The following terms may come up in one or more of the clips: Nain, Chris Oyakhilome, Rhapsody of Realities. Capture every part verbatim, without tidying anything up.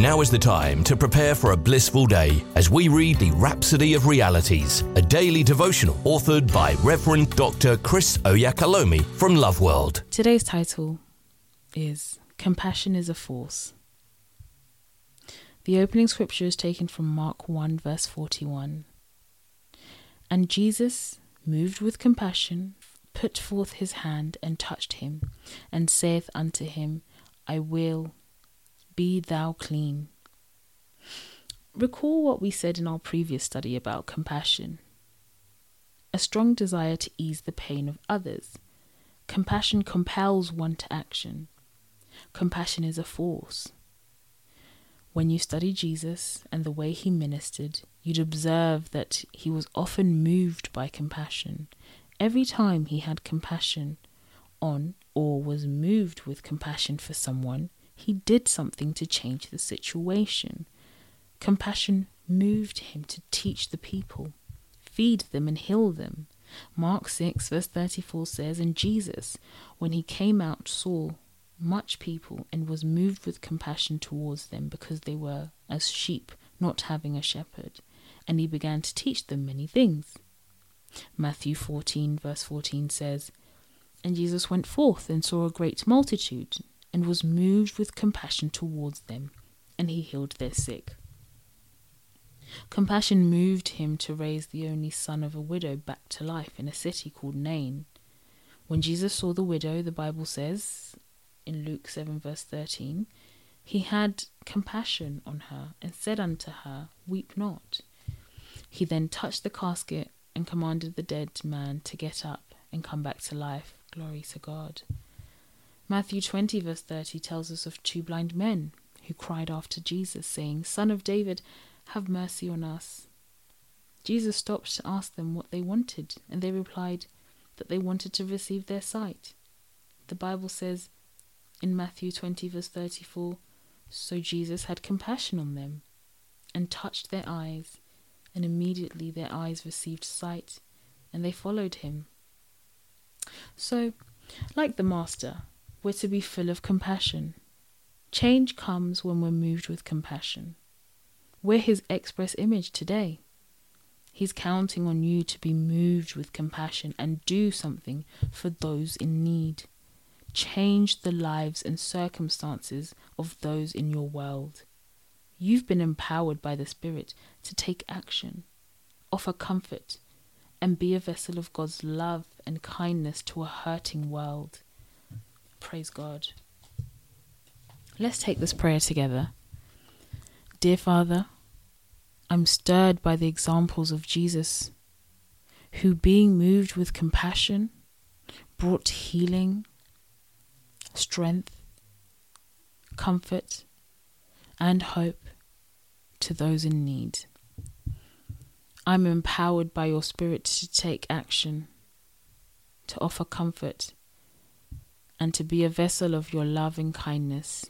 Now is the time to prepare for a blissful day as we read the Rhapsody of Realities, a daily devotional authored by Rev Doctor Chris Oyakhilome from LoveWorld. Today's title is Compassion is a Force. The opening scripture is taken from Mark one verse forty-one. And Jesus, moved with compassion, put forth his hand and touched him, and saith unto him, I will, be thou clean. Recall what we said in our previous study about compassion. A strong desire to ease the pain of others. Compassion compels one to action. Compassion is a force. When you study Jesus and the way he ministered, you'd observe that he was often moved by compassion. Every time he had compassion on or was moved with compassion for someone, he did something to change the situation. Compassion moved him to teach the people, feed them and heal them. Mark six verse thirty-four says, And Jesus, when he came out, saw much people and was moved with compassion towards them, because they were as sheep not having a shepherd, and he began to teach them many things. Matthew fourteen verse fourteen says, And Jesus went forth and saw a great multitude, and was moved with compassion towards them, and he healed their sick. Compassion moved him to raise the only son of a widow back to life in a city called Nain. When Jesus saw the widow, the Bible says in Luke seven verse thirteen, he had compassion on her and said unto her, Weep not. He then touched the casket and commanded the dead man to get up and come back to life. Glory to God. Matthew twenty verse thirty tells us of two blind men who cried after Jesus, saying, Son of David, have mercy on us. Jesus stopped to ask them what they wanted, and they replied that they wanted to receive their sight. The Bible says, in Matthew twenty verse thirty-four, So Jesus had compassion on them, and touched their eyes, and immediately their eyes received sight, and they followed him. So, like the Master, we're to be full of compassion. Change comes when we're moved with compassion. We're his express image today. He's counting on you to be moved with compassion and do something for those in need. Change the lives and circumstances of those in your world. You've been empowered by the Spirit to take action, offer comfort, and be a vessel of God's love and kindness to a hurting world. Praise God. Let's take this prayer together. Dear Father, I'm stirred by the examples of Jesus, who, being moved with compassion, brought healing, strength, comfort, and hope to those in need. I'm empowered by your Spirit to take action, to offer comfort, and to be a vessel of your loving kindness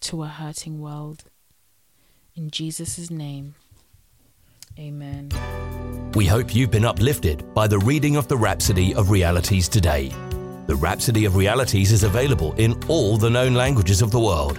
to a hurting world. In Jesus' name, amen. We hope you've been uplifted by the reading of the Rhapsody of Realities today. The Rhapsody of Realities is available in all the known languages of the world.